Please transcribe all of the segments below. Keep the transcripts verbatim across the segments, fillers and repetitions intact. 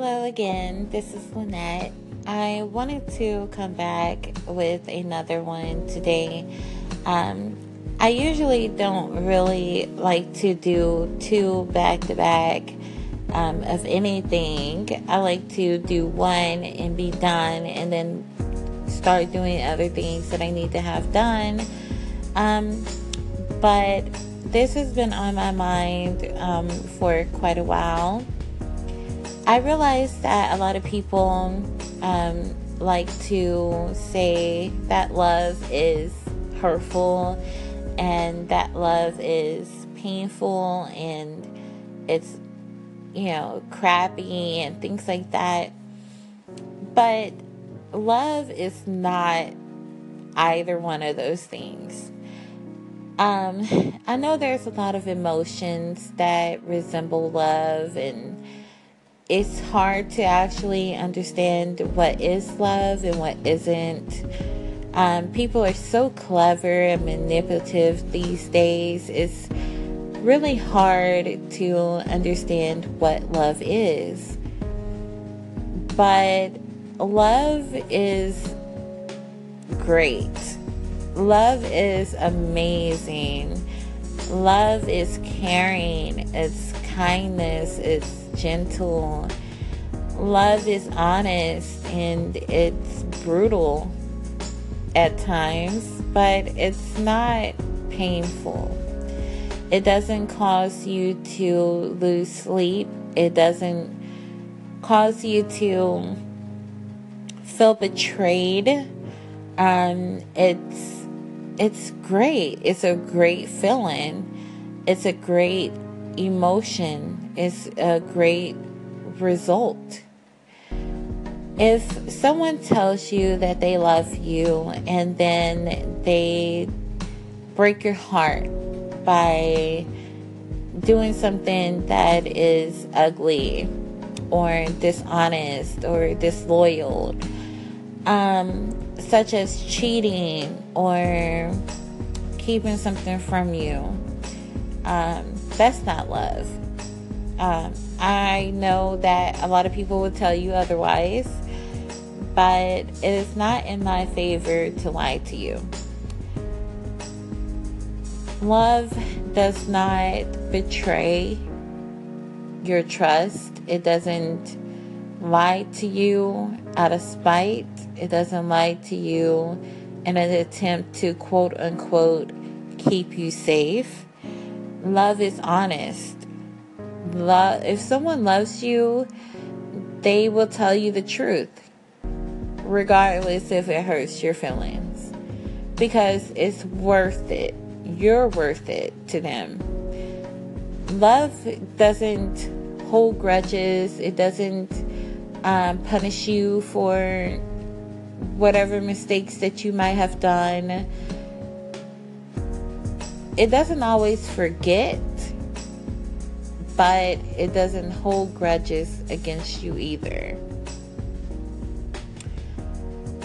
Hello again, this is Lynette. I wanted to come back with another one today. Um, I usually don't really like to do two back-to-back um, of anything. I like to do one and be done and then start doing other things that I need to have done. Um, but this has been on my mind um, for quite a while. I realized that a lot of people um, like to say that love is hurtful and that love is painful and it's, you know, crappy and things like that. But love is not either one of those things. Um, I know there's a lot of emotions that resemble love, and it's hard to actually understand what is love and what isn't. Um, people are so clever and manipulative these days. It's really hard to understand what love is. But love is great. Love is amazing. Love is caring. It's kindness. It's gentle. Love is honest, and it's brutal at times, but it's not painful. It doesn't cause you to lose sleep. It doesn't cause you to feel betrayed. Um, it's it's great. It's a great feeling. It's a great emotion. Is a great result. If someone tells you that they love you and then they break your heart by doing something that is ugly or dishonest or disloyal, um, such as cheating or keeping something from you, um, that's not love. Um, I know that a lot of people will tell you otherwise, but it is not in my favor to lie to you. Love does not betray your trust. It doesn't lie to you out of spite. It doesn't lie to you in an attempt to quote unquote keep you safe. Love is honest. Love, if someone loves you, they will tell you the truth, regardless if it hurts your feelings, because it's worth it. You're worth it to them. Love doesn't hold grudges. It doesn't um, punish you for whatever mistakes that you might have done. It doesn't always forget, but it doesn't hold grudges against you either.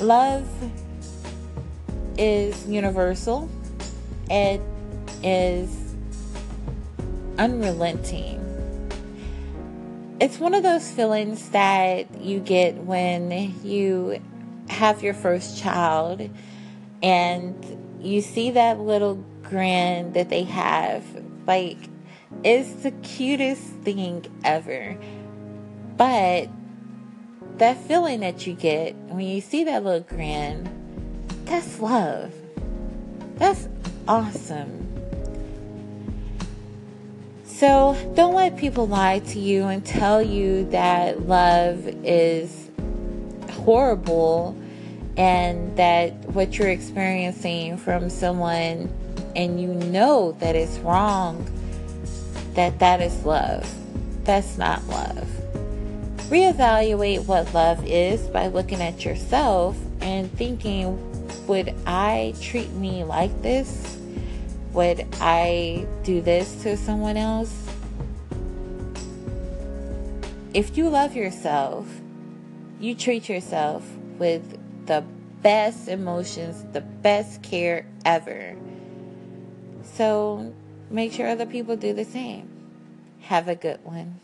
Love is universal. It is unrelenting. It's one of those feelings that you get when you have your first child and you see that little grin that they have. Like, it's the cutest thing ever. But that feeling that you get when you see that little grin, that's love. That's awesome. So don't let people lie to you and tell you that love is horrible and that what you're experiencing from someone, and you know that it's wrong, that that is love. That's not love. Reevaluate what love is by looking at yourself and thinking, would I treat me like this? Would I do this to someone else? If you love yourself, you treat yourself with the best emotions, the best care ever. So make sure other people do the same. Have a good one.